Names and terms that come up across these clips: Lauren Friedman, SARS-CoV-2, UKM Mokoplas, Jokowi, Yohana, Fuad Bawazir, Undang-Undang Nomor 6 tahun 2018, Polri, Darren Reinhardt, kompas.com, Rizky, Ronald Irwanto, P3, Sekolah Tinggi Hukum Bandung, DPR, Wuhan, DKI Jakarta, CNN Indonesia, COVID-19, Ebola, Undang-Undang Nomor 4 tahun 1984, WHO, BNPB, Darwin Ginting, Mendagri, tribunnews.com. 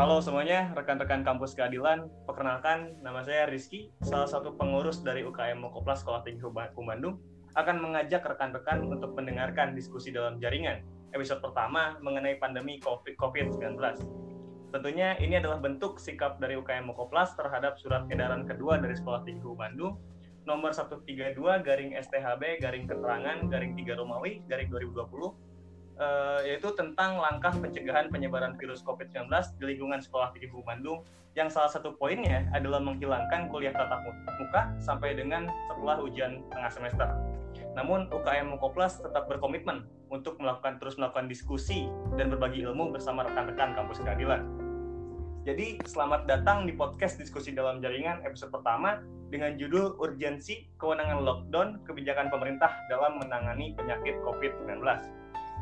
Halo semuanya, rekan-rekan Kampus Keadilan. Perkenalkan, nama saya Rizky, salah satu pengurus dari UKM Mokoplas Sekolah Tinggi Hukum Bandung, akan mengajak rekan-rekan untuk mendengarkan diskusi dalam jaringan episode pertama mengenai pandemi COVID-19. Tentunya ini adalah bentuk sikap dari UKM Mokoplas terhadap surat edaran kedua dari Sekolah Tinggi Hukum Bandung nomor 132/STHB/Keterangan/3 Romawi/2020 yaitu tentang langkah pencegahan penyebaran virus COVID-19 di lingkungan Sekolah Tinggi Hukum Bandung, yang salah satu poinnya adalah menghilangkan kuliah tatap muka sampai dengan setelah ujian tengah semester. Namun UKM Mokoplas tetap berkomitmen untuk terus melakukan diskusi dan berbagi ilmu bersama rekan-rekan Kampus Keadilan. Jadi selamat datang di podcast Diskusi Dalam Jaringan episode pertama dengan judul Urgensi Kewenangan Lockdown Kebijakan Pemerintah dalam Menangani Penyakit COVID-19.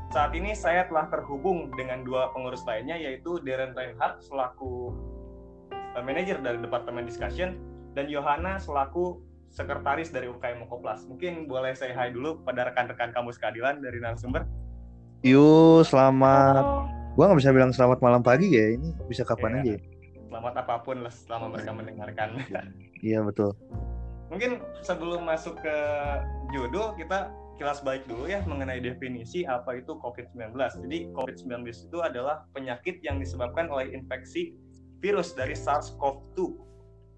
Saat ini saya telah terhubung dengan dua pengurus lainnya, yaitu Darren Reinhardt selaku manajer dari Departemen Discussion dan Yohana selaku sekretaris dari UKM Mokoplas. Mungkin boleh saya hai dulu pada rekan-rekan Kampus Keadilan dari narasumber. Selamat. Halo. Gua nggak bisa bilang selamat malam pagi ya, ini bisa kapan aja. Selamat apapun lah selama mereka mendengarkan. Iya betul. Mungkin sebelum masuk ke judul, kita kilas balik dulu ya mengenai definisi apa itu COVID-19. Jadi COVID-19 itu adalah penyakit yang disebabkan oleh infeksi virus dari SARS-CoV-2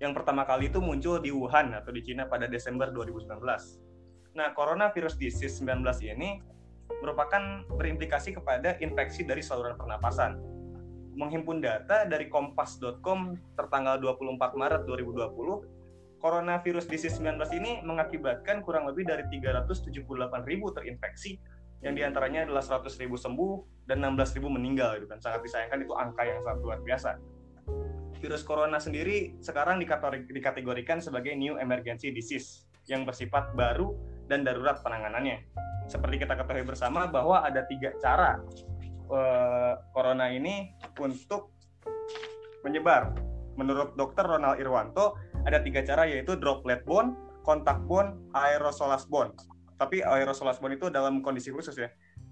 yang pertama kali itu muncul di Wuhan atau di Cina pada Desember 2019. Nah, coronavirus disease 19 ini berimplikasi kepada infeksi dari saluran pernapasan. Menghimpun data dari kompas.com tertanggal 24 Maret 2020, coronavirus disease 19 ini mengakibatkan kurang lebih dari 378.000 terinfeksi, yang diantaranya adalah 100.000 sembuh dan 16.000 meninggal. Kan sangat disayangkan, itu angka yang sangat luar biasa. Virus corona sendiri sekarang dikategorikan sebagai new emergency disease yang bersifat baru dan darurat penanganannya. Seperti kita ketahui bersama bahwa ada 3 cara corona ini untuk menyebar. Menurut Dr. Ronald Irwanto, ada 3 cara, yaitu droplet bond, kontak bond, aerosolase bond. Tapi aerosolase bond itu dalam kondisi khusus ya.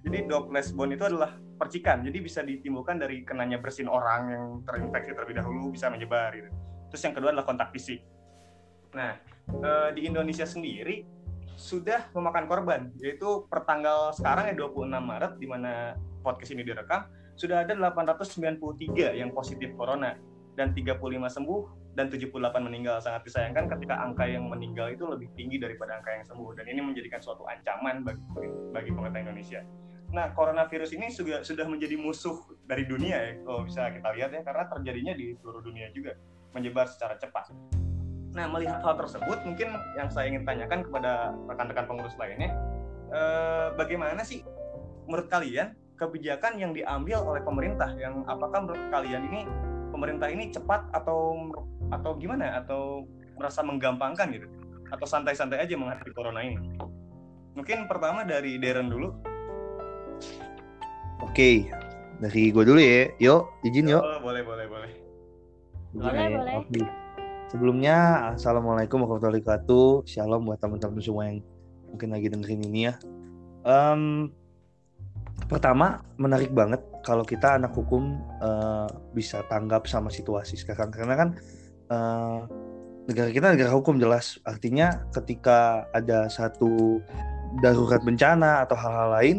Jadi droplet bond itu adalah percikan. Jadi bisa ditimbulkan dari kenanya bersin orang yang terinfeksi terlebih dahulu, bisa menyebar gitu. Terus yang kedua adalah kontak fisik. Nah, di Indonesia sendiri sudah memakan korban, yaitu pertanggal sekarang ya 26 Maret di mana podcast ini direkam, sudah ada 893 yang positif corona dan 35 sembuh dan 78 meninggal. Sangat disayangkan ketika angka yang meninggal itu lebih tinggi daripada angka yang sembuh, dan ini menjadikan suatu ancaman bagi pemerintah Indonesia. Nah, coronavirus ini sudah menjadi musuh dari dunia ya, kalau bisa kita lihat ya, karena terjadinya di seluruh dunia juga, menyebar secara cepat. Nah, melihat hal tersebut, mungkin yang saya ingin tanyakan kepada rekan-rekan pengurus lainnya, bagaimana sih menurut kalian kebijakan yang diambil oleh pemerintah, yang apakah menurut kalian ini pemerintah ini cepat atau gimana, atau merasa menggampangkan gitu, atau santai-santai aja menghadapi corona ini? Mungkin pertama dari Darren dulu. Oke, dari gue dulu ya. Izin. Boleh. Boleh. Okay. Sebelumnya, assalamualaikum warahmatullahi wabarakatuh. Shalom buat teman-teman semua yang mungkin lagi dengerin ini ya. Pertama, menarik banget kalau kita anak hukum bisa tanggap sama situasi sekarang, karena kan negara kita negara hukum jelas, artinya ketika ada satu darurat bencana atau hal-hal lain,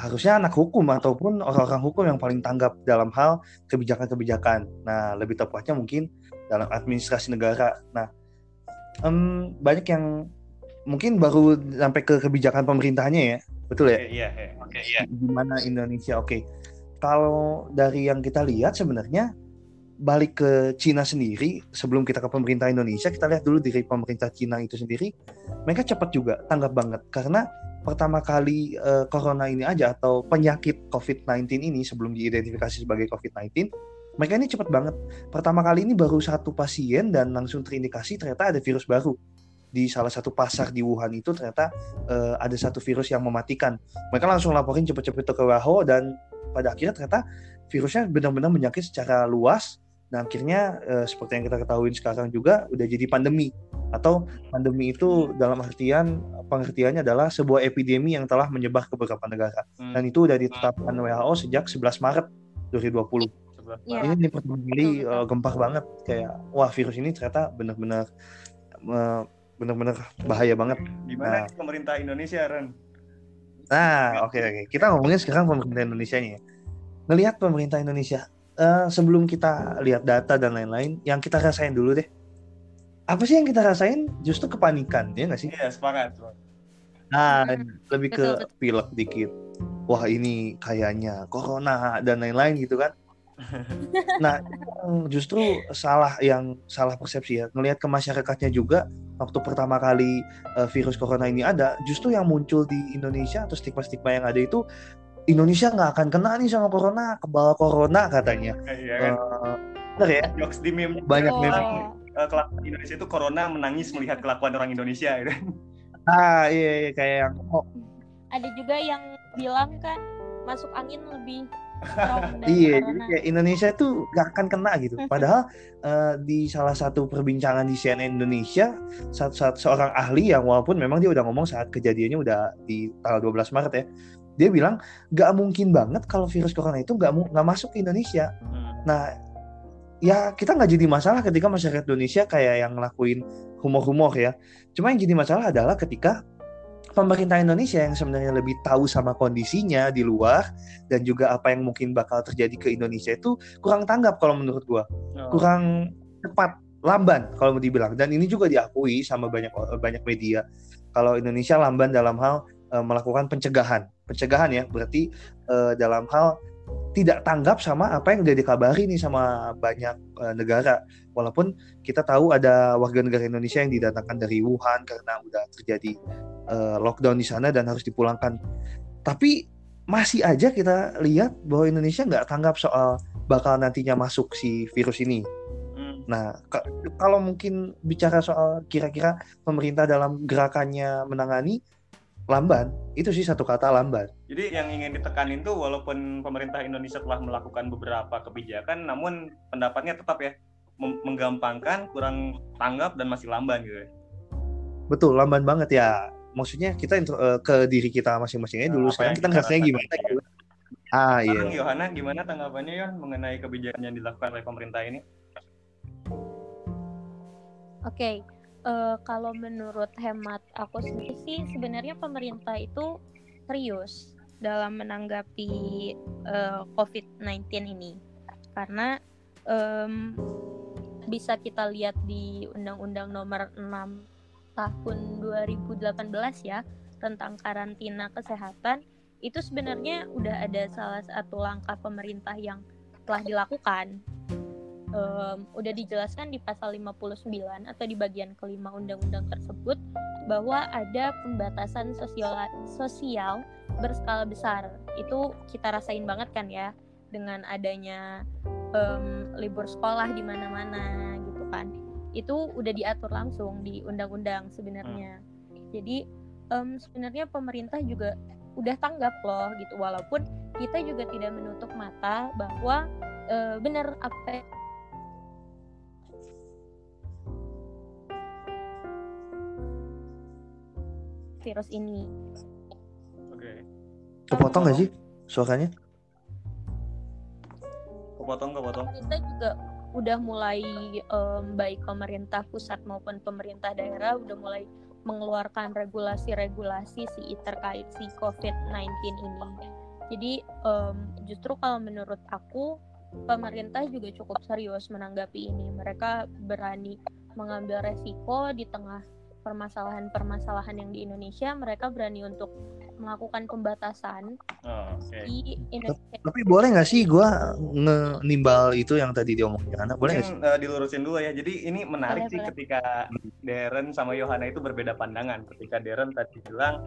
harusnya anak hukum ataupun orang-orang hukum yang paling tanggap dalam hal kebijakan-kebijakan. Nah, lebih tepatnya mungkin dalam administrasi negara. Nah, banyak yang mungkin baru sampai ke kebijakan pemerintahnya ya, betul ya? Iya. Oke. Gimana Indonesia? Oke. Kalau dari yang kita lihat sebenarnya balik ke Cina sendiri, sebelum kita ke pemerintah Indonesia, kita lihat dulu dari pemerintah Cina itu sendiri, mereka cepat juga, tanggap banget, karena pertama kali corona ini aja atau penyakit COVID-19 ini sebelum diidentifikasi sebagai COVID-19, mereka ini cepat banget. Pertama kali ini baru 1 pasien dan langsung terindikasi ternyata ada virus baru. Di salah satu pasar di Wuhan itu ternyata ada satu virus yang mematikan. Mereka langsung laporin cepet-cepet ke WHO, dan pada akhirnya ternyata virusnya benar-benar menyakit secara luas, dan akhirnya seperti yang kita ketahui sekarang juga udah jadi pandemi. Atau pandemi itu dalam artian pengertiannya adalah sebuah epidemi yang telah menyebar ke beberapa negara. Dan itu udah ditetapkan WHO sejak 11 Maret 2020. Ini nih pertama kali gempar banget, kayak wah virus ini ternyata benar-benar bahaya banget. Gimana pemerintah Indonesia, Ren? Nah, oke. Kita ngomongin sekarang pemerintah Indonesianya. Ngelihat pemerintah Indonesia, sebelum kita lihat data dan lain-lain, yang kita rasain dulu deh. Apa sih yang kita rasain? Justru kepanikan, ya nggak sih? Iya, sepakat. Nah, lebih ke pilek dikit. Wah, ini kayaknya corona dan lain-lain gitu kan. Nah, justru salah persepsi ya. Ngelihat ke masyarakatnya juga, waktu pertama kali virus corona ini ada, justru yang muncul di Indonesia atau stigma-stigma yang ada itu, Indonesia nggak akan kena nih sama corona, kebal corona katanya. Iya kan? Bener ya? Jokes di meme. Banyak meme. Kelakuan Indonesia itu corona menangis melihat kelakuan orang Indonesia. Gitu. Ah iya, kayak yang... Oh. Ada juga yang bilang kan, masuk angin lebih... Iya, jadi kayak Indonesia tuh gak akan kena gitu. Padahal di salah satu perbincangan di CNN Indonesia, saat seorang ahli yang walaupun memang dia udah ngomong saat kejadiannya udah di tanggal 12 Maret ya, dia bilang gak mungkin banget kalau virus corona itu gak masuk ke Indonesia. Nah, ya kita gak jadi masalah ketika masyarakat Indonesia kayak yang ngelakuin humor-humor ya. Cuma yang jadi masalah adalah ketika pemerintah Indonesia yang sebenarnya lebih tahu sama kondisinya di luar dan juga apa yang mungkin bakal terjadi ke Indonesia itu kurang tanggap kalau menurut gua. Kurang cepat, lamban kalau mau dibilang. Dan ini juga diakui sama banyak media kalau Indonesia lamban dalam hal melakukan pencegahan. Pencegahan ya, berarti dalam hal tidak tanggap sama apa yang udah dikabari nih sama banyak negara. Walaupun kita tahu ada warga negara Indonesia yang didatangkan dari Wuhan karena udah terjadi lockdown di sana dan harus dipulangkan. Tapi masih aja kita lihat bahwa Indonesia nggak tanggap soal bakal nantinya masuk si virus ini. Nah, kalau mungkin bicara soal kira-kira pemerintah dalam gerakannya menangani, lamban, itu sih satu kata lamban. Jadi yang ingin ditekanin tuh walaupun pemerintah Indonesia telah melakukan beberapa kebijakan, namun pendapatnya tetap ya menggampangkan, kurang tanggap dan masih lamban gitu. Betul, lamban banget ya. Maksudnya kita ke diri kita masing-masingnya dulu. Sekarang kita ngerasanya gimana? Gitu. Sekarang Yohana, gimana tanggapannya Yon mengenai kebijakan yang dilakukan oleh pemerintah ini? Oke. Kalau menurut hemat aku sendiri sih sebenarnya pemerintah itu serius dalam menanggapi COVID-19 ini karena bisa kita lihat di Undang-Undang Nomor 6 tahun 2018 ya tentang karantina kesehatan itu sebenarnya udah ada salah satu langkah pemerintah yang telah dilakukan. Udah dijelaskan di pasal 59 atau di bagian kelima undang-undang tersebut bahwa ada pembatasan sosial berskala besar. Itu kita rasain banget kan ya dengan adanya libur sekolah di mana-mana gitu kan. Itu udah diatur langsung di undang-undang sebenarnya. Jadi sebenarnya pemerintah juga udah tanggap loh gitu walaupun kita juga tidak menutup mata bahwa benar apa virus ini. Oke. Kepotong nggak sih suaranya? Kepotong. Kita juga udah mulai baik pemerintah pusat maupun pemerintah daerah udah mulai mengeluarkan regulasi-regulasi terkait si COVID-19 ini. Jadi justru kalau menurut aku pemerintah juga cukup serius menanggapi ini. Mereka berani mengambil resiko di tengah permasalahan-permasalahan yang di Indonesia, mereka berani untuk melakukan pembatasan di Indonesia. Tapi boleh nggak sih gue nimbal itu yang tadi diomongin? Boleh nggak sih? Dilurusin dulu ya. Jadi ini menarik ketika Darren sama Yohana itu berbeda pandangan. Ketika Darren tadi bilang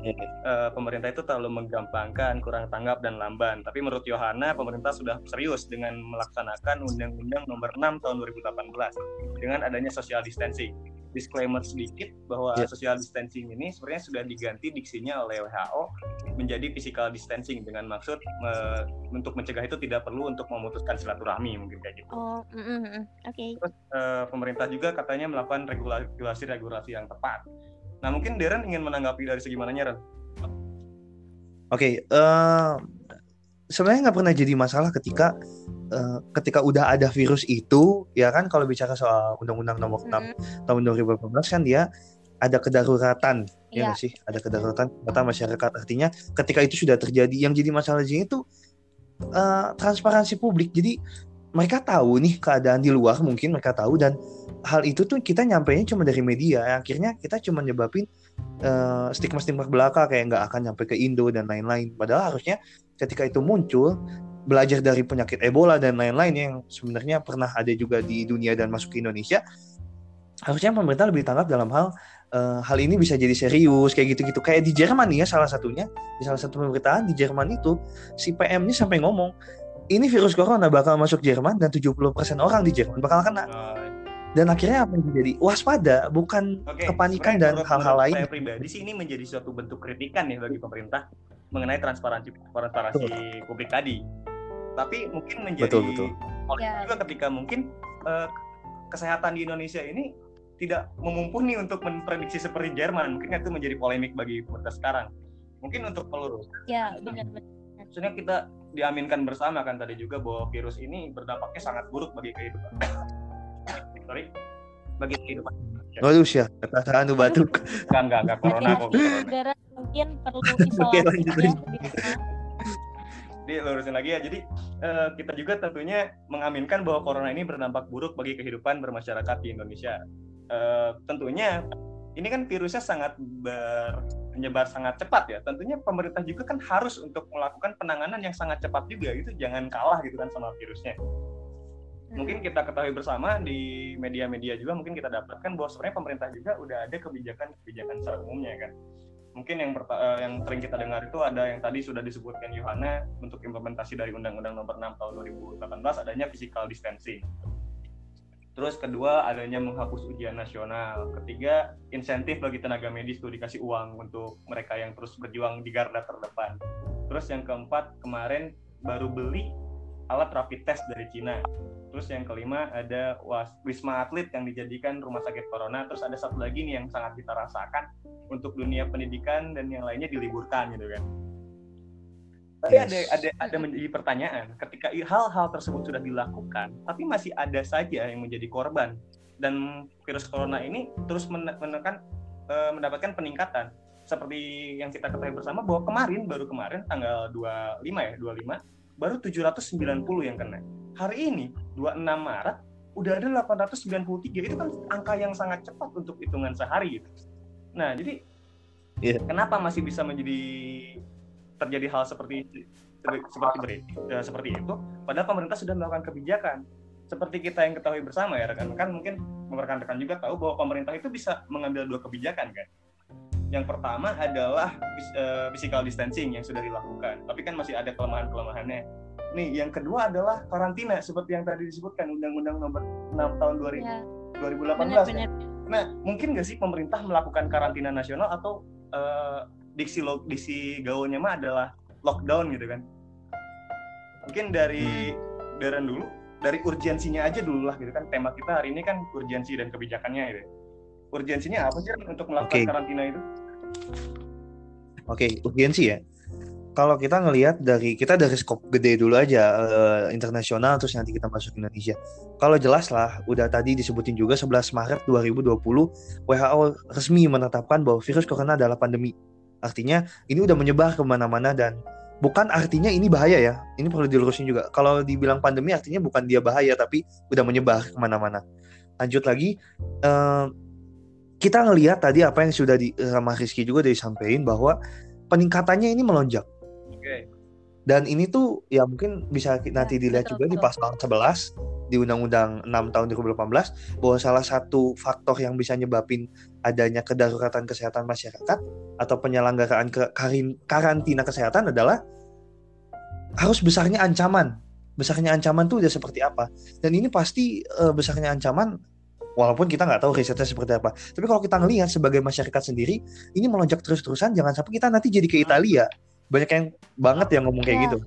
pemerintah itu terlalu menggampangkan, kurang tanggap dan lamban. Tapi menurut Yohana, pemerintah sudah serius dengan melaksanakan Undang-Undang Nomor 6 tahun 2018 dengan adanya social distancing. Disclaimer sedikit bahwa social distancing ini sebenarnya sudah diganti diksinya oleh WHO menjadi physical distancing dengan maksud untuk mencegah itu tidak perlu untuk memutuskan silaturahmi mungkin kayak gitu. Terus pemerintah juga katanya melakukan regulasi yang tepat. Nah mungkin Darren ingin menanggapi dari segi mananya, Ren? Oke, sebenarnya nggak pernah jadi masalah ketika ketika udah ada virus itu, ya kan. Kalau bicara soal Undang-Undang Nomor 6 tahun 2018 kan dia ada kedaruratan, ya nggak sih? Ada kedaruratan kata masyarakat. Artinya ketika itu sudah terjadi, yang jadi masalah di sini itu transparansi publik. Jadi mereka tahu nih keadaan di luar, mungkin mereka tahu, dan hal itu tuh kita nyampainya cuma dari media. Akhirnya kita cuma nyebabin stigma-stigma belaka kayak nggak akan nyampe ke Indo dan lain-lain. Padahal harusnya ketika itu muncul, belajar dari penyakit Ebola dan lain-lain yang sebenarnya pernah ada juga di dunia dan masuk ke Indonesia, harusnya pemerintah lebih tanggap dalam hal ini bisa jadi serius kayak gitu-gitu. Kayak di Jerman nih ya, salah satunya, di salah satu pemerintahan di Jerman itu si PM-nya sampai ngomong, ini virus corona bakal masuk Jerman dan 70% orang di Jerman bakal kena. Dan akhirnya apa yang terjadi? Waspada, bukan kepanikan dan hal-hal lain. Saya pribadi sih ini menjadi suatu bentuk kritikan ya bagi pemerintah mengenai transparansi publik tadi. Tapi mungkin menjadi politik juga ketika mungkin kesehatan di Indonesia ini tidak memumpuni untuk memprediksi seperti Jerman. Mungkin itu menjadi polemik bagi pemerintah sekarang. Mungkin untuk meluruskan. Ya, benar-benar. Sebenarnya kita diaminkan bersama kan tadi juga bahwa virus ini berdampaknya sangat buruk bagi kehidupan. Bagi kehidupan. Waduh sih, ketahan tuh batuk. Enggak corona kok. Gara-gara mungkin perlu isolasi ya. Jadi lurusin lagi ya. Jadi kita juga tentunya mengaminkan bahwa corona ini berdampak buruk bagi kehidupan bermasyarakat di Indonesia. Tentunya ini kan virusnya sangat menyebar sangat cepat ya. Tentunya pemerintah juga kan harus untuk melakukan penanganan yang sangat cepat juga gitu. Jangan kalah gitu kan sama virusnya. Mungkin kita ketahui bersama di media-media juga, mungkin kita dapatkan bahwa sebenarnya pemerintah juga udah ada kebijakan-kebijakan secara umumnya kan. Mungkin yang sering kita dengar itu ada yang tadi sudah disebutkan Yohana untuk implementasi dari Undang-Undang Nomor 6 tahun 2018 adanya physical distancing. Terus kedua adanya menghapus ujian nasional. Ketiga insentif bagi tenaga medis itu dikasih uang untuk mereka yang terus berjuang di garda terdepan. Terus yang keempat kemarin baru beli alat rapid test dari Cina. Terus yang kelima ada Wisma Atlet yang dijadikan rumah sakit corona. Terus ada satu lagi nih yang sangat kita rasakan untuk dunia pendidikan dan yang lainnya diliburkan gitu kan. Tapi ada menjadi pertanyaan, ketika hal-hal tersebut sudah dilakukan, tapi masih ada saja yang menjadi korban. Dan virus corona ini terus mendapatkan peningkatan. Seperti yang kita ketahui bersama bahwa baru kemarin tanggal 25 baru 790 yang kena. Hari ini 26 Maret udah ada 893. Itu kan angka yang sangat cepat untuk hitungan sehari gitu. Nah, jadi kenapa masih bisa terjadi hal seperti itu, padahal pemerintah sudah melakukan kebijakan. Seperti kita yang ketahui bersama ya rekan-rekan, mungkin rekan-rekan juga tahu bahwa pemerintah itu bisa mengambil dua kebijakan kan. Yang pertama adalah physical distancing yang sudah dilakukan, tapi kan masih ada kelemahan-kelemahannya. Nih, yang kedua adalah karantina seperti yang tadi disebutkan Undang-Undang Nomor 6 tahun 2018. Benar. Nah, mungkin nggak sih pemerintah melakukan karantina nasional atau diksi gaulnya mah adalah lockdown gitu kan. Mungkin dari Darren dulu, dari urgensinya aja dulu lah gitu kan. Tema kita hari ini kan urgensi dan kebijakannya gitu. Urgensinya apa sih untuk melakukan karantina itu? Urgensi ya. Kalau kita ngelihat dari skop gede dulu aja, internasional, terus nanti kita masuk Indonesia. Kalau jelas lah, udah tadi disebutin juga 11 Maret 2020 WHO resmi menetapkan bahwa virus corona adalah pandemi. Artinya ini udah menyebar kemana-mana, dan bukan artinya ini bahaya ya. Ini perlu dilurusin juga. Kalau dibilang pandemi artinya bukan dia bahaya, tapi udah menyebar kemana-mana. Lanjut lagi, kita ngelihat tadi apa yang sudah sama Rizky juga disampaikan bahwa peningkatannya ini melonjak. Dan ini tuh ya mungkin bisa nanti dilihat juga di pasal 11 di Undang-Undang 6 tahun 2018 bahwa salah satu faktor yang bisa nyebabin adanya kedaruratan kesehatan masyarakat atau penyelenggaraan karantina kesehatan adalah harus besarnya ancaman. Besarnya ancaman tuh udah seperti apa? Dan ini pasti besarnya ancaman, walaupun kita nggak tahu risetnya seperti apa. Tapi kalau kita ngelihat sebagai masyarakat sendiri, ini melonjak terus-terusan, jangan sampai kita nanti jadi ke Italia. Banyak yang banget yang ngomong kayak gitu.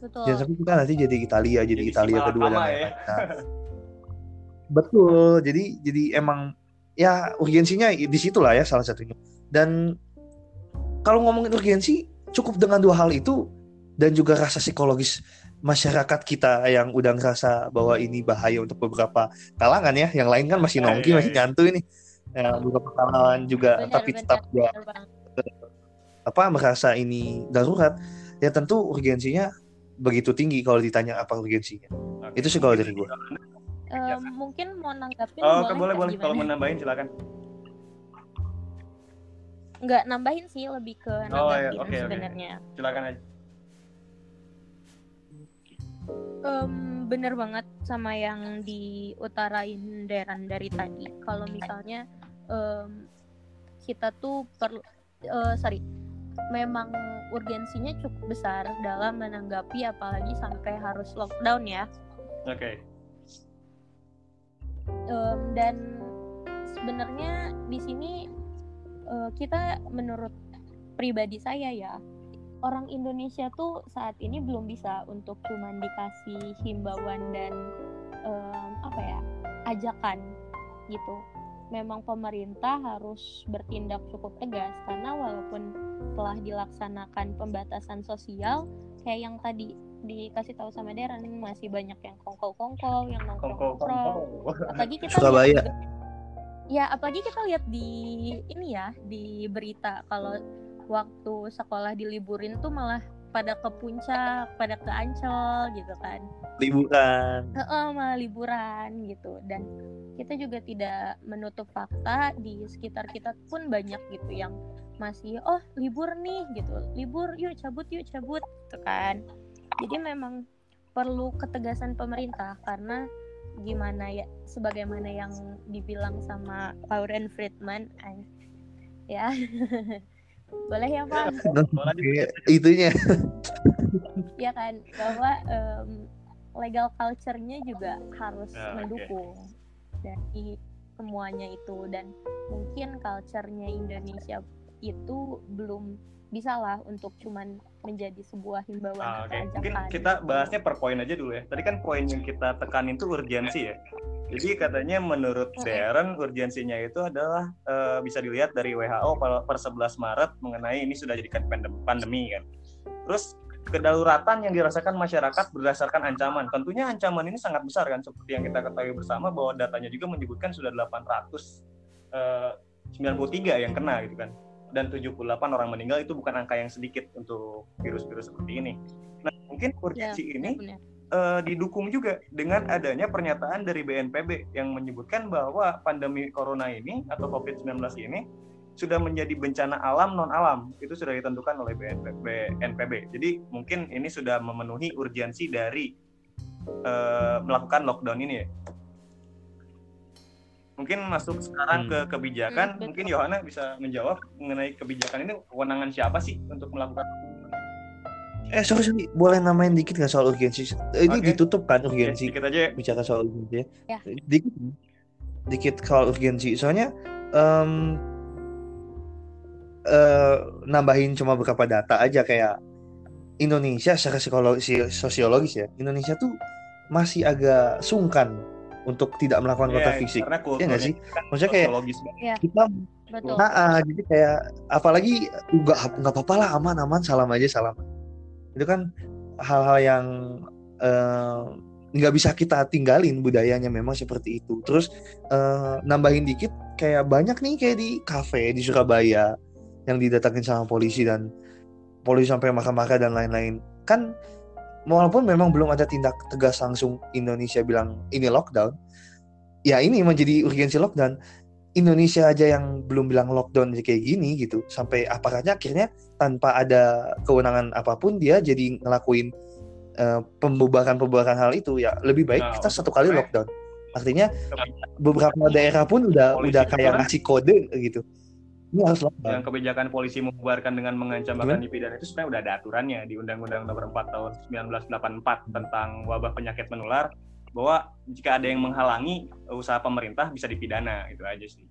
Betul. Jangan sampai kita nanti jadi Italia kedua dan lain-lain. Nah, betul. Jadi emang ya urgensinya di situlah ya salah satunya. Dan kalau ngomongin urgensi, cukup dengan dua hal itu dan juga rasa psikologis masyarakat kita yang udah ngerasa bahwa ini bahaya untuk beberapa kalangan ya, yang lain kan masih nongki, masih nyantuy nih. Ya, beberapa kalangan juga merasa ini darurat. Ya tentu urgensinya begitu tinggi kalau ditanya apa urgensinya. Oke. Itu sih kalau dari gue. Mungkin mau nanggapin boleh kalau mau nambahin silakan. Nggak nambahin sih, lebih ke nanggapin sebenarnya. Silakan aja. Bener banget sama yang diutarain Darren dari tadi. Kalau misalnya kita tuh memang urgensinya cukup besar dalam menanggapi, apalagi sampai harus lockdown ya. Oke. Dan sebenarnya di sini kita, menurut pribadi saya ya, orang Indonesia tuh saat ini belum bisa untuk cuman dikasih himbauan dan ajakan gitu. Memang pemerintah harus bertindak cukup tegas, karena walaupun telah dilaksanakan pembatasan sosial, kayak yang tadi dikasih tahu sama Darren, masih banyak yang kongkol-kongkol, yang nongkrong-nongkrong. Apalagi kita lihat, di ini ya, di berita kalau waktu sekolah diliburin tuh malah pada ke puncak, pada ke Ancol gitu kan. Liburan. Malah liburan gitu. Dan kita juga tidak menutup fakta, di sekitar kita pun banyak gitu yang masih libur nih gitu. Libur, yuk cabut gitu kan. Jadi memang perlu ketegasan pemerintah, karena gimana ya, sebagaimana yang dibilang sama Lauren Friedman ya. Boleh ya Pak? Itunya ya kan, bahwa legal culture-nya juga harus mendukung dari semuanya itu. Dan mungkin culture-nya Indonesia itu belum bisa lah untuk cuman menjadi sebuah himbauan atau ajakan. Mungkin kita bahasnya per poin aja dulu ya. Tadi kan poin yang kita tekanin itu urgensi ya. Jadi katanya menurut Darren urgensinya itu adalah bisa dilihat dari WHO per 11 Maret mengenai ini sudah jadikan pandemi kan. Terus kedaruratan yang dirasakan masyarakat berdasarkan ancaman. Tentunya ancaman ini sangat besar kan, seperti yang kita ketahui bersama bahwa datanya juga menyebutkan sudah 893 yang kena gitu kan. Dan 78 orang meninggal, itu bukan angka yang sedikit untuk virus-virus seperti ini. Nah, mungkin urgensi ini didukung juga dengan adanya pernyataan dari BNPB yang menyebutkan bahwa pandemi corona ini atau COVID-19 ini sudah menjadi bencana alam non-alam. Itu sudah ditentukan oleh BNPB. Jadi mungkin ini sudah memenuhi urgensi dari melakukan lockdown ini ya. Mungkin masuk sekarang ke kebijakan. Mungkin Yohana bisa menjawab mengenai kebijakan ini, kewenangan siapa sih untuk melakukan? Sorry, boleh namain dikit nggak soal urgensi? Ini ditutup kan urgensi? Dikit aja ya. Bicara soal urgensi ya. Dikit soal urgensi. Soalnya nambahin cuma beberapa data aja, kayak Indonesia secara sosiologis ya. Indonesia tuh masih agak sungkan untuk tidak melakukan kontak fisik, ya nggak sih? Maksudnya kayak kita, jadi kayak apalagi nggak apa-apa lah, aman salam aja. Itu kan hal-hal yang nggak bisa kita tinggalin, budayanya memang seperti itu. Terus nambahin dikit, kayak banyak nih kayak di kafe di Surabaya yang didatangin sama polisi, dan polisi sampai marah-marah dan lain-lain kan. Walaupun memang belum ada tindak tegas langsung Indonesia bilang ini lockdown, ya ini menjadi urgensi lockdown. Indonesia aja yang belum bilang lockdown kayak gini gitu, sampai aparatnya akhirnya tanpa ada kewenangan apapun dia jadi ngelakuin pembubaran hal itu. Ya lebih baik kita satu kali lockdown. Artinya beberapa daerah pun udah kayak ngasih kode gitu. Yang kebijakan polisi membubarkan dengan mengancam bahkan dipidana itu sebenarnya udah ada aturannya di Undang-Undang Nomor 4 tahun 1984 tentang wabah penyakit menular, bahwa jika ada yang menghalangi usaha pemerintah bisa dipidana. Itu aja sih.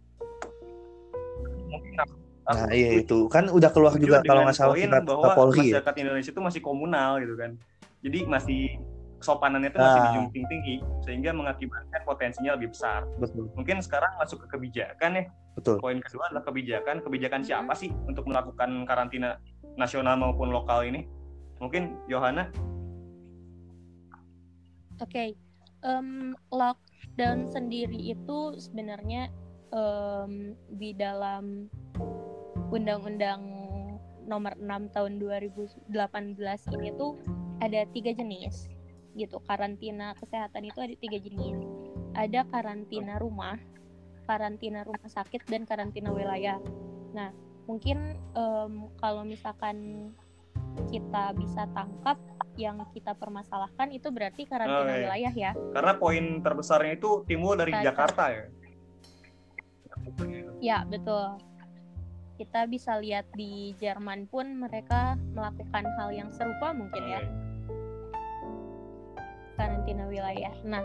Nah iya itu kan udah keluar juga kalau nggak salah kita Polri. Masyarakat Indonesia itu masih komunal gitu kan, jadi masih kesopanannya itu masih dijunjung tinggi, sehingga mengakibatkan potensinya lebih besar. Betul. Mungkin sekarang masuk ke kebijakan ya. Betul. Poin kedua adalah kebijakan siapa sih untuk melakukan karantina nasional maupun lokal ini? Mungkin Yohana. Oke, lockdown sendiri itu sebenarnya di dalam Undang-Undang Nomor 6 tahun 2018 ini tuh ada 3 jenis gitu. Karantina kesehatan itu ada 3 jenis. Ada karantina rumah sakit, dan karantina wilayah. Nah, mungkin kalau misalkan kita bisa tangkap yang kita permasalahkan itu berarti karantina wilayah ya. Karena poin terbesarnya itu timbul dari Jakarta ya. Ya, betul. Kita bisa lihat di Jerman pun mereka melakukan hal yang serupa mungkin ya. Karantina wilayah. Nah,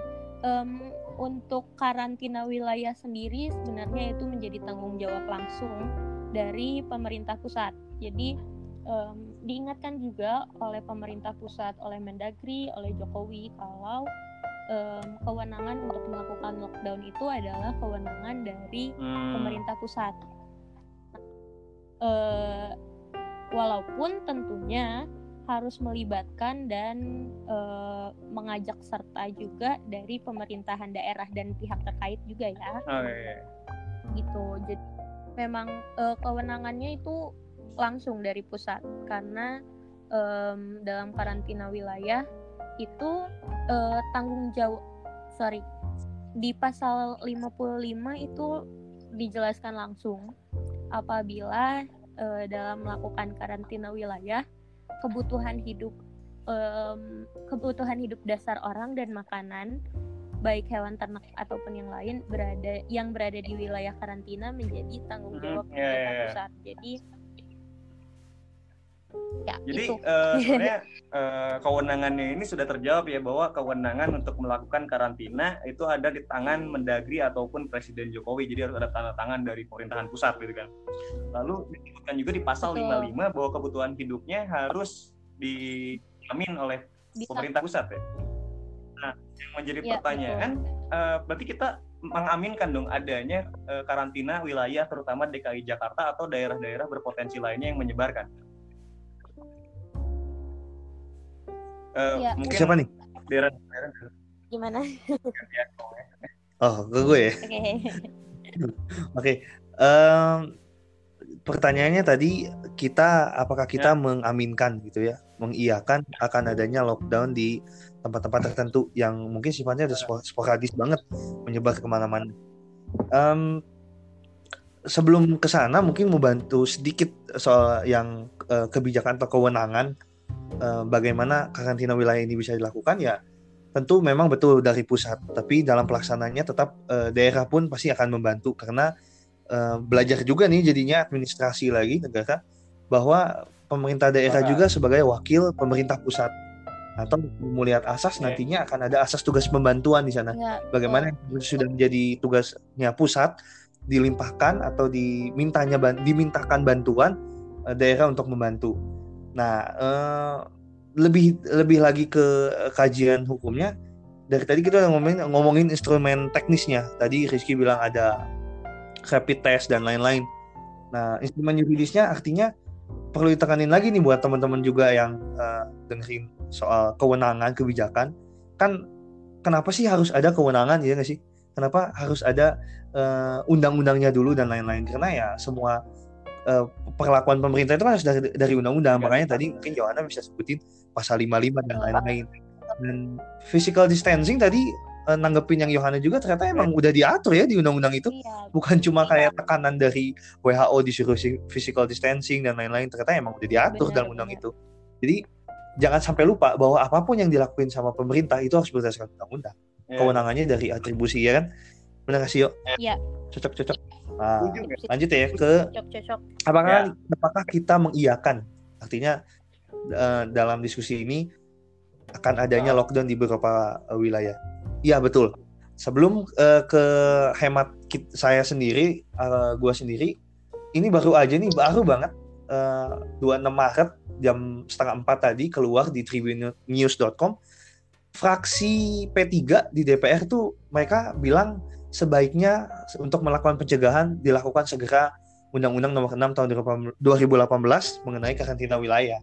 untuk karantina wilayah sendiri sebenarnya itu menjadi tanggung jawab langsung dari pemerintah pusat. Jadi diingatkan juga oleh pemerintah pusat, oleh Mendagri, oleh Jokowi kalau kewenangan untuk melakukan lockdown itu adalah kewenangan dari pemerintah pusat. Walaupun tentunya harus melibatkan dan mengajak serta juga dari pemerintahan daerah dan pihak terkait juga ya. Gitu. Jadi memang kewenangannya itu langsung dari pusat, karena dalam karantina wilayah itu di pasal 55 itu dijelaskan langsung apabila dalam melakukan karantina wilayah kebutuhan hidup dasar orang dan makanan baik hewan ternak ataupun yang lain berada di wilayah karantina menjadi tanggung jawab pemerintah pusat. Jadi sebenarnya kewenangannya ini sudah terjawab ya, bahwa kewenangan untuk melakukan karantina itu ada di tangan Mendagri ataupun Presiden Jokowi. Jadi harus ada tanda tangan dari pemerintahan pusat gitu kan. Lalu disebutkan juga di pasal 55 bahwa kebutuhan hidupnya harus dijamin oleh pemerintah pusat ya. Nah, yang menjadi pertanyaan berarti kita mengaminkan dong adanya karantina wilayah terutama DKI Jakarta atau daerah-daerah berpotensi lainnya yang menyebarkan. Mungkin siapa nih? Darren. Gimana? Oh, ke gue ya? Oke. Pertanyaannya tadi, apakah kita mengaminkan gitu ya, mengiyakan akan adanya lockdown di tempat-tempat tertentu yang mungkin sifatnya udah sporadis banget menyebar kemana-mana. Sebelum kesana mungkin mau bantu sedikit soal yang kebijakan atau kewenangan bagaimana karantina wilayah ini bisa dilakukan ya. Tentu memang betul dari pusat, tapi dalam pelaksananya tetap daerah pun pasti akan membantu, karena belajar juga nih jadinya administrasi lagi negara, bahwa pemerintah daerah juga sebagai wakil pemerintah pusat, atau melihat asas nantinya akan ada asas tugas pembantuan di sana. Bagaimana sudah menjadi tugasnya pusat dilimpahkan atau dimintakan bantuan daerah untuk membantu. Nah, lebih lagi ke kajian hukumnya. Dari tadi kita udah ngomongin instrumen teknisnya. Tadi Rizky bilang ada rapid test dan lain-lain. Nah, instrumen yuridisnya artinya perlu ditekanin lagi nih buat teman-teman juga yang dengerin soal kewenangan kebijakan. Kan kenapa sih harus ada kewenangan, ya nggak sih? Kenapa harus ada undang-undangnya dulu dan lain-lain? Karena ya semua perlakuan pemerintah itu kan harus dari undang-undang. Makanya tadi mungkin Yohana bisa sebutin pasal 55 dan lain-lain. Dan physical distancing tadi nanggepin yang Yohana juga, ternyata emang udah diatur ya di undang-undang itu. Bukan cuma kayak tekanan dari WHO disuruh physical distancing dan lain-lain, ternyata emang udah diatur dalam undang itu. Jadi jangan sampai lupa bahwa apapun yang dilakuin sama pemerintah itu harus berdasarkan undang-undang. Kewenangannya dari atribusi, ya kan? Benar gak sih, Yo? Iya. Cocok-cocok. Nah, lanjut ya ke apakah kita mengiyakan, artinya dalam diskusi ini akan adanya lockdown di beberapa wilayah. Iya, betul. Sebelum ke hemat saya sendiri, gua sendiri ini baru banget 26 Maret jam 3:30 tadi keluar di tribunnews.com, fraksi P3 di DPR tuh mereka bilang sebaiknya untuk melakukan pencegahan dilakukan segera Undang-Undang Nomor 6 tahun 2018 mengenai karantina wilayah.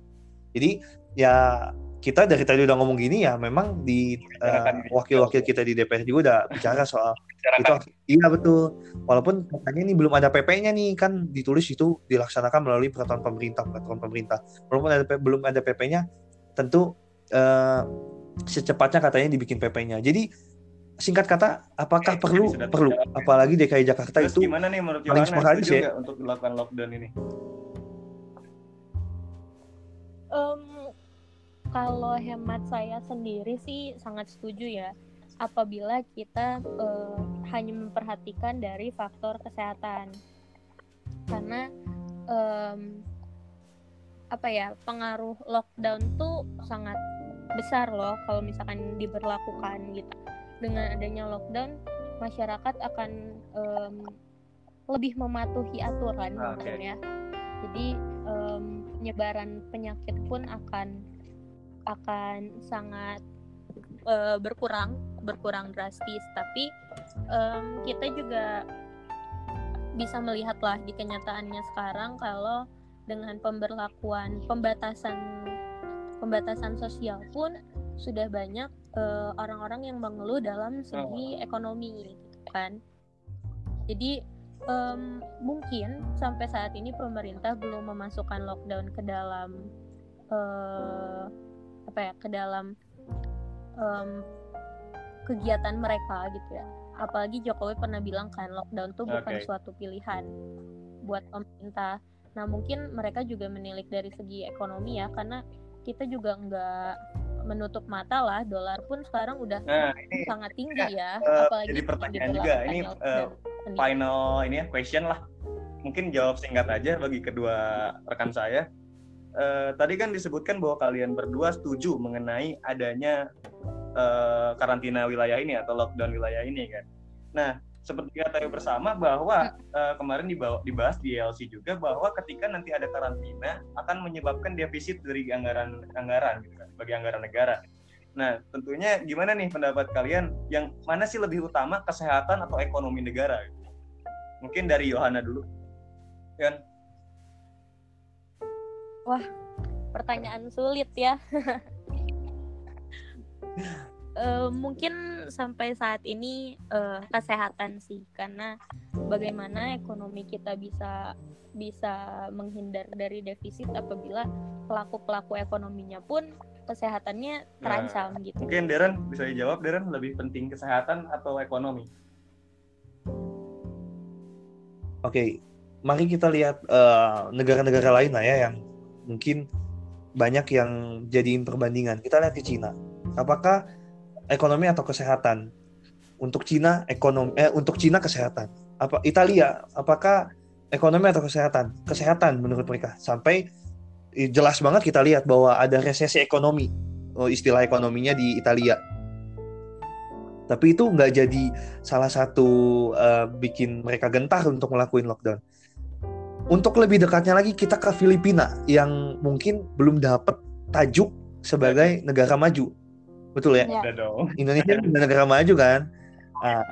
Jadi ya kita dari tadi udah ngomong gini ya, memang di wakil-wakil kita di DPR juga udah bicara soal itu. Iya betul. Walaupun katanya ini belum ada PP-nya nih, kan ditulis itu dilaksanakan melalui peraturan pemerintah. Walaupun belum ada PP-nya, tentu secepatnya katanya dibikin PP-nya. Jadi singkat kata, apakah perlu? Apalagi DKI Jakarta terus itu gimana nih menurut Yohana ya untuk melakukan lockdown ini? Kalau hemat saya sendiri sih sangat setuju ya, apabila kita hanya memperhatikan dari faktor kesehatan, karena pengaruh lockdown tuh sangat besar loh kalau misalkan diberlakukan gitu. Dengan adanya lockdown, masyarakat akan lebih mematuhi aturan, okay. Ya. Jadi penyebaran penyakit pun akan sangat berkurang drastis, tapi kita juga bisa melihatlah di kenyataannya sekarang kalau dengan pemberlakuan pembatasan sosial pun sudah banyak orang-orang yang mengeluh dalam segi ekonomi gitu kan. Jadi mungkin sampai saat ini pemerintah belum memasukkan lockdown ke dalam kegiatan mereka gitu ya. Apalagi Jokowi pernah bilang kan lockdown tuh bukan suatu pilihan buat pemerintah. Nah mungkin mereka juga menilik dari segi ekonomi ya, karena kita juga nggak menutup mata lah, dolar pun sekarang udah sangat tinggi ya. Apalagi jadi pertanyaan juga ini final ini ya question lah. Mungkin jawab singkat aja bagi kedua rekan saya. Tadi kan disebutkan bahwa kalian berdua setuju mengenai adanya karantina wilayah ini atau lockdown wilayah ini kan. Nah, seperti kita tahu bersama bahwa kemarin dibahas di LC juga bahwa ketika nanti ada karantina akan menyebabkan defisit dari anggaran gitu kan, bagi anggaran negara. Nah, tentunya gimana nih pendapat kalian, yang mana sih lebih utama, kesehatan atau ekonomi negara? Gitu. Mungkin dari Yohana dulu. Kan? Wah, pertanyaan sulit ya. Mungkin sampai saat ini kesehatan sih, karena bagaimana ekonomi kita bisa menghindar dari defisit apabila pelaku ekonominya pun kesehatannya terancam gitu. Mungkin Darren bisa dijawab. Darren, lebih penting kesehatan atau ekonomi? Oke, mari kita lihat negara-negara lain lah ya, yang mungkin banyak yang jadiin perbandingan. Kita lihat ke Cina. Apakah ekonomi atau kesehatan? Untuk Cina kesehatan. Apa Italia? Apakah ekonomi atau kesehatan? Kesehatan menurut mereka. Sampai jelas banget kita lihat bahwa ada resesi ekonomi. Istilah ekonominya di Italia. Tapi itu nggak jadi salah satu bikin mereka gentar untuk ngelakuin lockdown. Untuk lebih dekatnya lagi kita ke Filipina yang mungkin belum dapat tajuk sebagai negara maju, betul ya? Udah dong. Indonesia negara maju kan? Nah,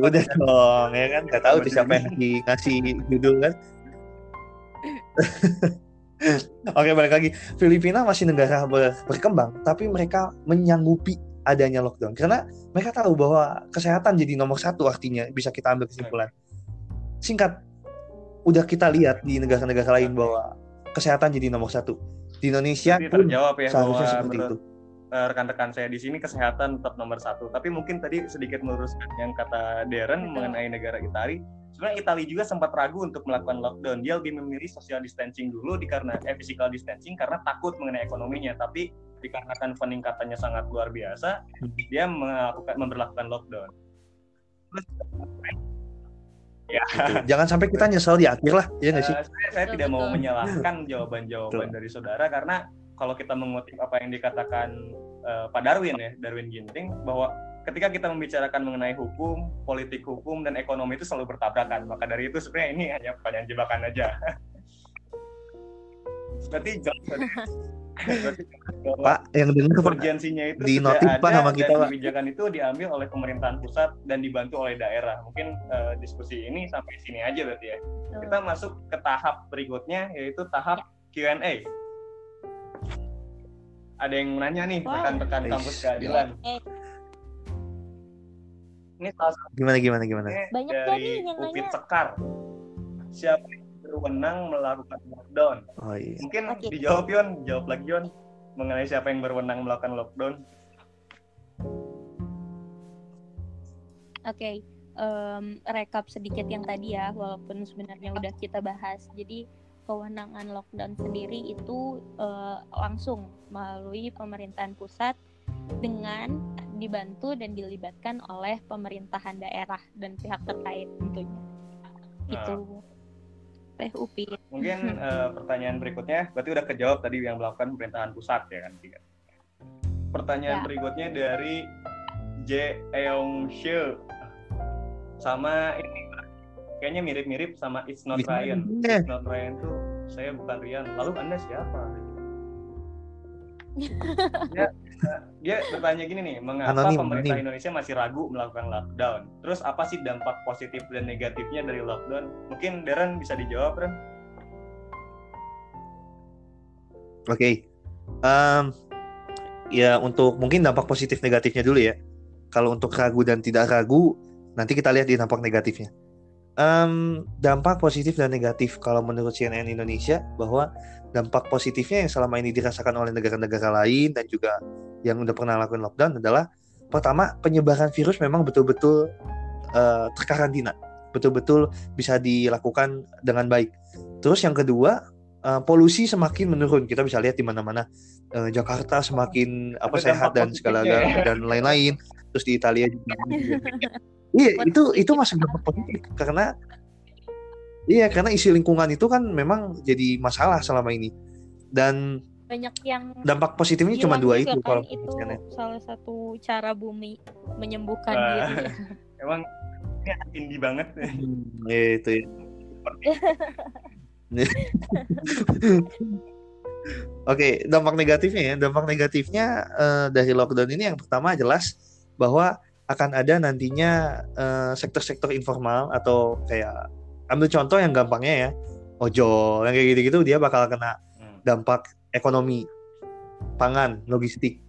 udah dong, ya kan? Gak tahu tuh siapa yang ngasih judul kan? Oke, balik lagi. Filipina masih negara berkembang, tapi mereka menyanggupi adanya lockdown karena mereka tahu bahwa kesehatan jadi nomor satu, artinya bisa kita ambil kesimpulan. Singkat. Udah kita lihat di negara-negara lain bahwa kesehatan jadi nomor satu. Di Indonesia jadi terjawab ya bahwa seperti itu. Rekan-rekan saya di sini kesehatan tetap nomor satu. Tapi mungkin tadi sedikit meluruskan yang kata Darren mengenai negara Italia. Sebenarnya Italia juga sempat ragu untuk melakukan lockdown. Dia lebih memilih social distancing dulu physical distancing karena takut mengenai ekonominya. Tapi dikarenakan peningkatannya sangat luar biasa, dia memberlakukan lockdown. Terus ya. Jangan sampai kita nyesel di akhir lah, ya nggak sih? Saya tidak mau menyalahkan jawaban-jawaban dari saudara, karena kalau kita mengutip apa yang dikatakan Pak Darwin ya, Darwin Ginting, bahwa ketika kita membicarakan mengenai hukum, politik hukum dan ekonomi itu selalu bertabrakan. Maka dari itu sebenarnya ini hanya pertanyaan jebakan aja. Berarti Pak, yang dengar urgensinya itu di notif Pak sama kita, dan kebijakan itu diambil oleh pemerintahan pusat dan dibantu oleh daerah. Mungkin diskusi ini sampai sini aja berarti ya. Kita masuk ke tahap berikutnya, yaitu tahap Q&A. ada yang nanya nih, rekan-rekan kampus keadilan. Ini salah satu gimana banyak dari Upin Sekar. Siapa yang berwenang melakukan lockdown? Oh, iya. Mungkin dijawab Yon, jawab lagi Yon mengenai siapa yang berwenang melakukan lockdown. Oke. Rekap sedikit yang tadi ya, walaupun sebenarnya udah kita bahas. Jadi kewenangan lockdown sendiri itu langsung melalui pemerintahan pusat dengan dibantu dan dilibatkan oleh pemerintahan daerah dan pihak terkait tentunya. Itu Teh Upi. Mungkin pertanyaan berikutnya, berarti udah kejawab tadi yang melakukan pemerintahan pusat ya kan? Pertanyaan berikutnya dari J Eong Shil. Sama ini kayaknya mirip-mirip sama It's Not Ryan. It's Not Ryan tuh saya bukan Ryan. Lalu Anda siapa? dia bertanya gini nih, mengapa pemerintah Indonesia masih ragu melakukan lockdown? Terus apa sih dampak positif dan negatifnya dari lockdown? Mungkin Darren bisa dijawab, Ren. Oke. Ya untuk mungkin dampak positif negatifnya dulu ya. Kalau untuk ragu dan tidak ragu, nanti kita lihat di dampak negatifnya. Dampak positif dan negatif kalau menurut CNN Indonesia, bahwa dampak positifnya yang selama ini dirasakan oleh negara-negara lain dan juga yang udah pernah lakukan lockdown adalah pertama, penyebaran virus memang betul-betul terkarantina, betul-betul bisa dilakukan dengan baik. Terus yang kedua, polusi semakin menurun. Kita bisa lihat di mana-mana Jakarta semakin sehat dan segala dan lain-lain. Terus di Italia juga. Iya, itu masuk dampak positif karena karena isu lingkungan itu kan memang jadi masalah selama ini. Dan banyak yang dampak positifnya cuma dua itu kan, kalau itu misalnya. Salah satu cara bumi menyembuhkan diri. Emang indie banget. Itu ya. Oke, dampak negatifnya dari lockdown ini yang pertama jelas bahwa akan ada nantinya sektor-sektor informal atau kayak ambil contoh yang gampangnya ya ojol yang kayak gitu-gitu, dia bakal kena dampak ekonomi, pangan, logistik.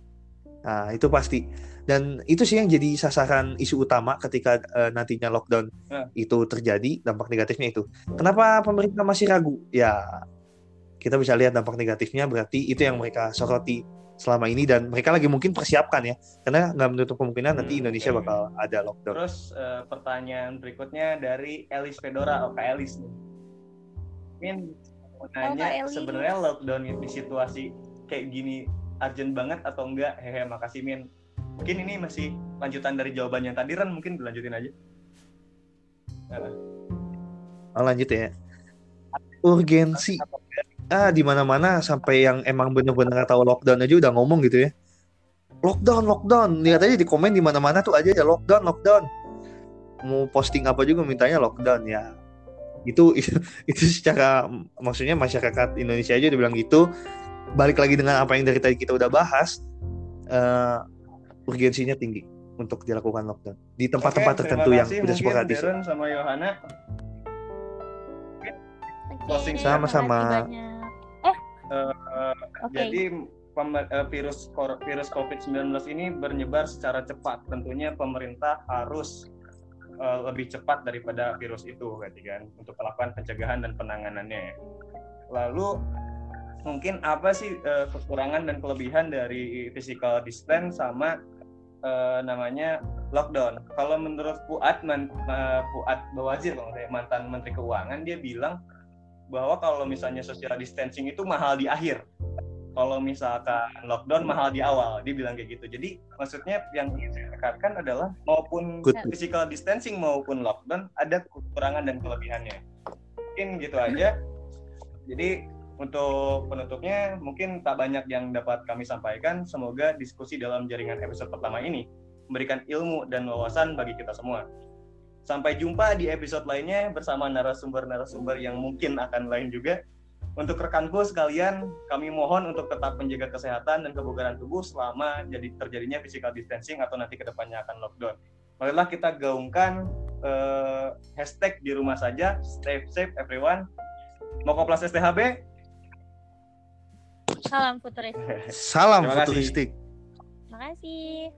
Nah itu pasti, dan itu sih yang jadi sasaran isu utama ketika nantinya lockdown itu terjadi. Dampak negatifnya itu, kenapa pemerintah masih ragu ya, kita bisa lihat dampak negatifnya berarti itu yang mereka soroti selama ini dan mereka lagi mungkin persiapkan ya, karena nggak menutup kemungkinan nanti Indonesia bakal ada lockdown. Terus pertanyaan berikutnya dari Elis Fedora. Oke Elis nih, mungkin nanya sebenarnya lockdown di situasi kayak gini urgent banget atau enggak? Hehe, makasih Min. Mungkin ini masih lanjutan dari jawabannya tadi Ren, mungkin dilanjutin aja. Lanjut ya. Urgensi. Di mana-mana sampai yang emang bener-bener tahu lockdown aja udah ngomong gitu ya. Lockdown. Lihat aja di komen di mana-mana tuh aja ya lockdown. Mau posting apa juga mintanya lockdown ya. Itu secara maksudnya masyarakat Indonesia aja udah bilang gitu. Balik lagi dengan apa yang dari tadi kita udah bahas, urgensinya tinggi untuk dilakukan lockdown di tempat-tempat tertentu yang sudah sporadis. Terima kasih Darren sama Yohana. Closing sama-sama. Jadi virus COVID-19 ini bernyebar secara cepat. Tentunya pemerintah harus lebih cepat daripada virus itu kan, untuk melakukan pencegahan dan penanganannya. Lalu mungkin apa sih kekurangan dan kelebihan dari physical distance sama namanya lockdown? Kalau menurut Fuad Bawazir, mantan Menteri Keuangan, dia bilang bahwa kalau misalnya social distancing itu mahal di akhir, kalau misalkan lockdown mahal di awal, dia bilang kayak gitu. Jadi maksudnya yang saya tekankan adalah maupun physical distancing maupun lockdown ada kekurangan dan kelebihannya. Mungkin gitu aja. Jadi untuk penutupnya mungkin tak banyak yang dapat kami sampaikan. Semoga diskusi dalam jaringan episode pertama ini memberikan ilmu dan wawasan bagi kita semua. Sampai jumpa di episode lainnya bersama narasumber-narasumber yang mungkin akan lain juga. Untuk rekanku sekalian, kami mohon untuk tetap menjaga kesehatan dan kebugaran tubuh selama terjadinya physical distancing atau nanti kedepannya akan lockdown. Marilah kita gaungkan hashtag di rumah saja, stay safe everyone. Mokoplas STHB. Salam futuristik. Salam futuristik. Terima kasih.